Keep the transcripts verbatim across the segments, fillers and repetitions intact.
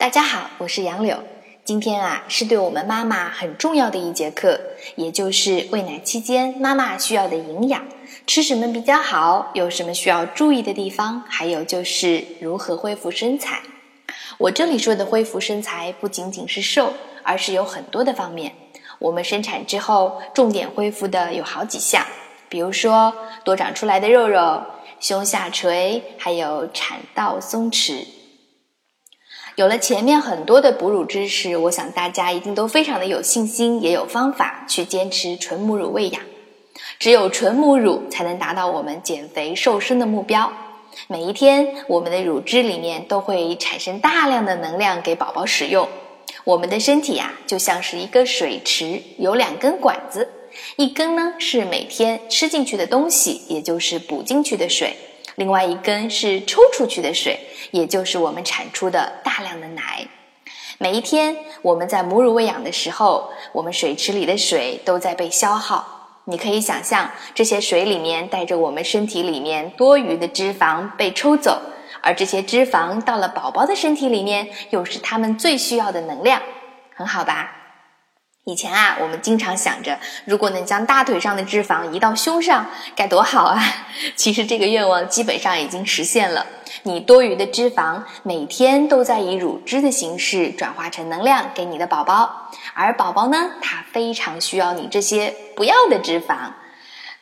大家好，我是杨柳。今天啊，是对我们妈妈很重要的一节课，也就是喂奶期间妈妈需要的营养，吃什么比较好，有什么需要注意的地方，还有就是如何恢复身材。我这里说的恢复身材不仅仅是瘦，而是有很多的方面。我们生产之后，重点恢复的有好几项，比如说多长出来的肉肉、胸下垂，还有产道松弛。有了前面很多的哺乳知识，我想大家一定都非常的有信心，也有方法去坚持纯母乳喂养。只有纯母乳才能达到我们减肥瘦身的目标。每一天，我们的乳汁里面都会产生大量的能量给宝宝使用。我们的身体啊，就像是一个水池，有两根管子，一根呢是每天吃进去的东西，也就是补进去的水，另外一根是抽出去的水，也就是我们产出的大量的奶。每一天我们在母乳喂养的时候，我们水池里的水都在被消耗。你可以想象，这些水里面带着我们身体里面多余的脂肪被抽走，而这些脂肪到了宝宝的身体里面，又是他们最需要的能量。很好吧？以前啊，我们经常想着，如果能将大腿上的脂肪移到胸上，该多好啊！其实这个愿望基本上已经实现了。你多余的脂肪每天都在以乳汁的形式转化成能量给你的宝宝，而宝宝呢，他非常需要你这些不要的脂肪，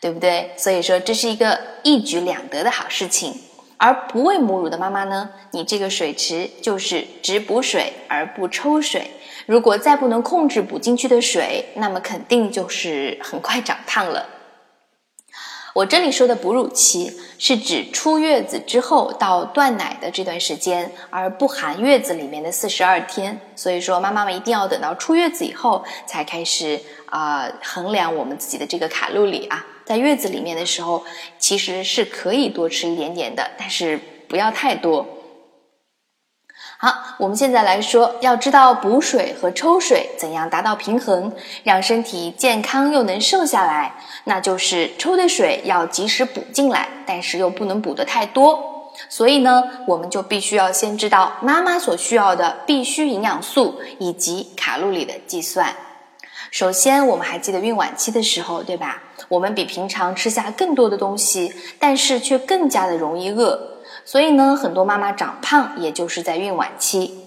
对不对？所以说，这是一个一举两得的好事情。而不喂母乳的妈妈呢，你这个水池就是只补水而不抽水，如果再不能控制补进去的水，那么肯定就是很快长胖了。我这里说的哺乳期，是指出月子之后到断奶的这段时间，而不含月子里面的四十二天。所以说妈妈们一定要等到出月子以后才开始呃，衡量我们自己的这个卡路里啊。在月子里面的时候，其实是可以多吃一点点的，但是不要太多。好，我们现在来说，要知道补水和抽水怎样达到平衡，让身体健康又能瘦下来，那就是抽的水要及时补进来，但是又不能补得太多。所以呢，我们就必须要先知道妈妈所需要的必需营养素以及卡路里的计算。首先，我们还记得孕晚期的时候，对吧？我们比平常吃下更多的东西，但是却更加的容易饿。所以呢，很多妈妈长胖也就是在孕晚期。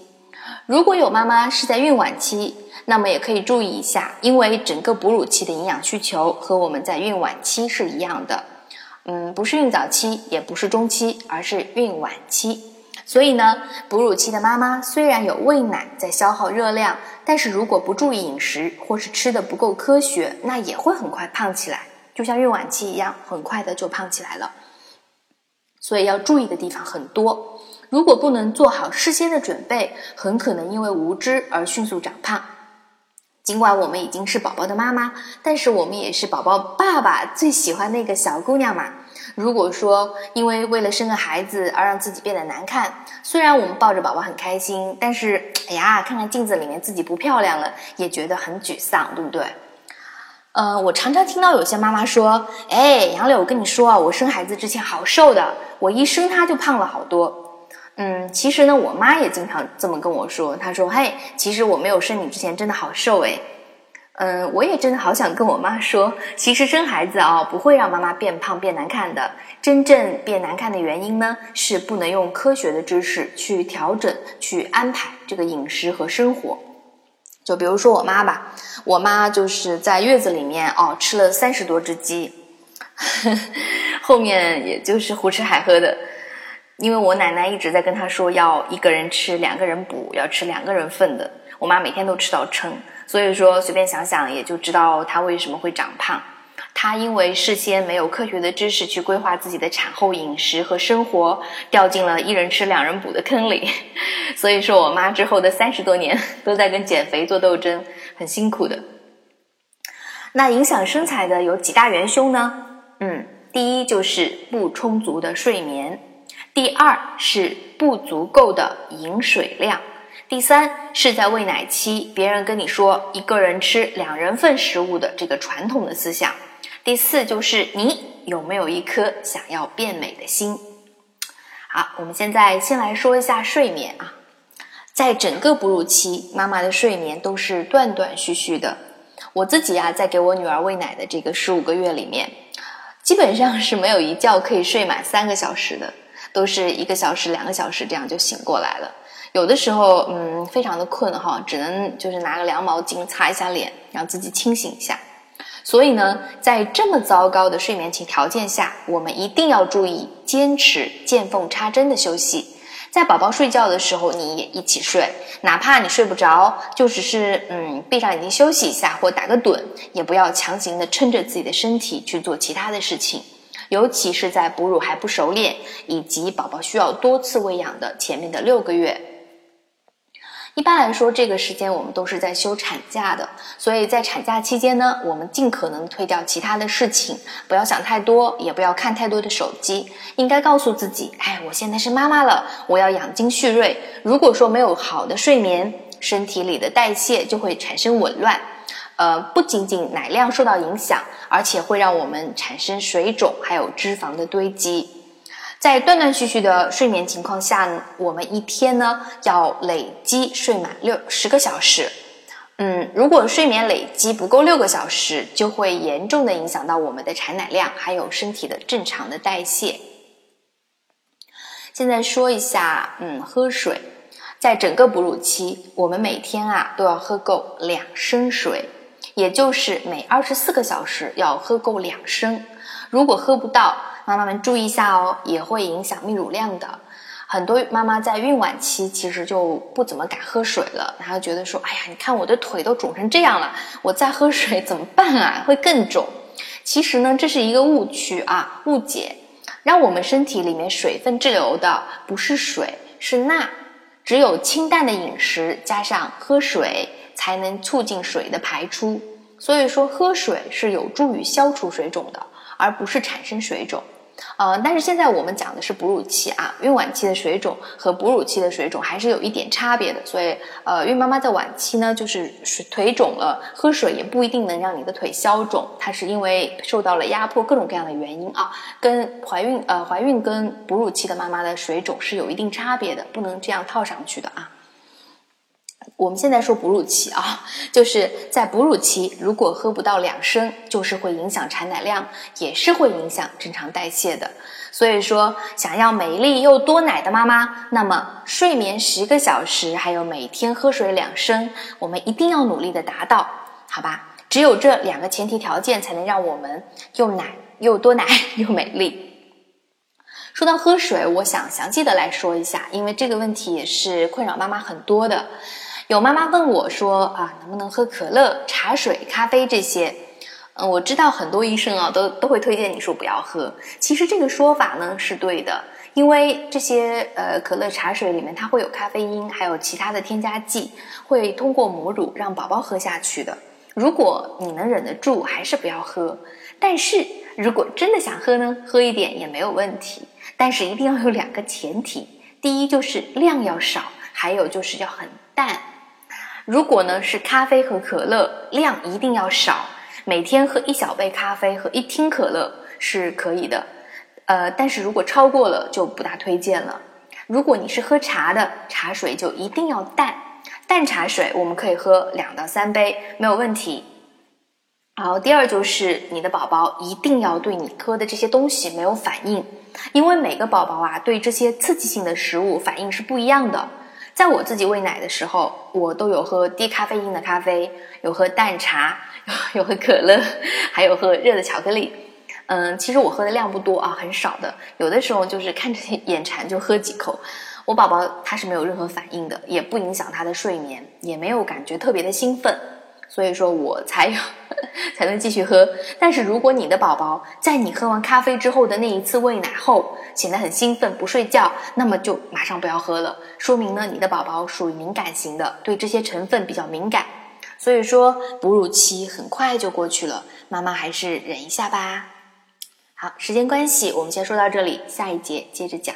如果有妈妈是在孕晚期，那么也可以注意一下，因为整个哺乳期的营养需求和我们在孕晚期是一样的。嗯，不是孕早期，也不是中期，而是孕晚期。所以呢，哺乳期的妈妈虽然有喂奶在消耗热量，但是如果不注意饮食或是吃的不够科学，那也会很快胖起来，就像孕晚期一样，很快的就胖起来了。所以要注意的地方很多，如果不能做好事先的准备，很可能因为无知而迅速长胖。尽管我们已经是宝宝的妈妈，但是我们也是宝宝爸爸最喜欢那个小姑娘嘛。如果说因为为了生个孩子而让自己变得难看，虽然我们抱着宝宝很开心，但是哎呀，看看镜子里面自己不漂亮了，也觉得很沮丧，对不对？呃，我常常听到有些妈妈说，哎，杨柳，我跟你说啊，我生孩子之前好瘦的，我一生她就胖了好多。嗯，其实呢，我妈也经常这么跟我说，她说，嘿，其实我没有生你之前真的好瘦诶。嗯，我也真的好想跟我妈说，其实生孩子啊、哦，不会让妈妈变胖变难看的。真正变难看的原因呢，是不能用科学的知识去调整、去安排这个饮食和生活。就比如说我妈吧，我妈就是在月子里面哦，吃了三十多只鸡，后面也就是胡吃海喝的。因为我奶奶一直在跟她说，要一个人吃，两个人补，要吃两个人份的。我妈每天都吃到撑，所以说随便想想也就知道她为什么会长胖。她因为事先没有科学的知识去规划自己的产后饮食和生活，掉进了一人吃两人补的坑里。所以说我妈之后的三十多年都在跟减肥做斗争，很辛苦的。那影响身材的有几大元凶呢？嗯，第一就是不充足的睡眠，第二是不足够的饮水量，第三是在喂奶期别人跟你说一个人吃两人份食物的这个传统的思想，第四就是你有没有一颗想要变美的心。好，我们现在先来说一下睡眠啊。在整个哺乳期，妈妈的睡眠都是断断续续的。我自己啊，在给我女儿喂奶的这个十五个月里面，基本上是没有一觉可以睡满三个小时的，都是一个小时、两个小时这样就醒过来了。有的时候，嗯，非常的困哈，只能就是拿个凉毛巾擦一下脸，让自己清醒一下。所以呢，在这么糟糕的睡眠条件下，我们一定要注意坚持见缝插针的休息。在宝宝睡觉的时候，你也一起睡，哪怕你睡不着，就只是嗯闭上眼睛休息一下或打个盹，也不要强行的撑着自己的身体去做其他的事情。尤其是在哺乳还不熟练，以及宝宝需要多次喂养的前面的六个月。一般来说，这个时间我们都是在休产假的，所以在产假期间呢，我们尽可能推掉其他的事情，不要想太多，也不要看太多的手机，应该告诉自己，哎，我现在是妈妈了，我要养精蓄锐。如果说没有好的睡眠，身体里的代谢就会产生紊乱，呃，不仅仅奶量受到影响，而且会让我们产生水肿，还有脂肪的堆积。在断断续续的睡眠情况下，我们一天呢要累积睡满六十个小时。嗯，如果睡眠累积不够六个小时，就会严重的影响到我们的产奶量，还有身体的正常的代谢。现在说一下，嗯，喝水。在整个哺乳期，我们每天啊都要喝够两升水，也就是每二十四个小时要喝够两升。如果喝不到，妈妈们注意一下哦，也会影响泌乳量的。很多妈妈在孕晚期其实就不怎么敢喝水了，然后觉得说，哎呀，你看我的腿都肿成这样了，我再喝水怎么办啊？会更肿。其实呢，这是一个误区啊，误解。让我们身体里面水分滞留的不是水，是钠。只有清淡的饮食加上喝水，才能促进水的排出。所以说，喝水是有助于消除水肿的，而不是产生水肿。呃，但是现在我们讲的是哺乳期啊，孕晚期的水肿和哺乳期的水肿还是有一点差别的，所以呃，孕妈妈在晚期呢，就是腿肿了，喝水也不一定能让你的腿消肿，它是因为受到了压迫，各种各样的原因啊，跟怀孕呃怀孕跟哺乳期的妈妈的水肿是有一定差别的，不能这样套上去的啊。我们现在说哺乳期啊，就是在哺乳期，如果喝不到两升，就是会影响产奶量，也是会影响正常代谢的。所以说，想要美丽又多奶的妈妈，那么睡眠十个小时，还有每天喝水两升，我们一定要努力的达到，好吧？只有这两个前提条件，才能让我们又奶又多奶又美丽。说到喝水，我想详细的来说一下，因为这个问题也是困扰妈妈很多的。有妈妈问我说啊，能不能喝可乐、茶水、咖啡这些？嗯，我知道很多医生啊都都会推荐你说不要喝。其实这个说法呢是对的，因为这些呃可乐、茶水里面它会有咖啡因，还有其他的添加剂，会通过母乳让宝宝喝下去的。如果你能忍得住，还是不要喝。但是如果真的想喝呢，喝一点也没有问题。但是一定要有两个前提，第一就是量要少，还有就是要很淡。如果呢是咖啡和可乐，量一定要少，每天喝一小杯咖啡和一听可乐是可以的，呃，但是如果超过了就不大推荐了。如果你是喝茶的，茶水就一定要淡，淡茶水我们可以喝两到三杯，没有问题。然后第二就是你的宝宝一定要对你喝的这些东西没有反应，因为每个宝宝啊对这些刺激性的食物反应是不一样的。在我自己喂奶的时候，我都有喝低咖啡因的咖啡，有喝淡茶，有喝可乐，还有喝热的巧克力。嗯，其实我喝的量不多啊，很少的，有的时候就是看着眼馋就喝几口。我宝宝他是没有任何反应的，也不影响他的睡眠，也没有感觉特别的兴奋，所以说我才有才能继续喝。但是如果你的宝宝在你喝完咖啡之后的那一次喂奶后显得很兴奋不睡觉，那么就马上不要喝了，说明呢你的宝宝属于敏感型的，对这些成分比较敏感。所以说哺乳期很快就过去了，妈妈还是忍一下吧。好，时间关系我们先说到这里，下一节接着讲。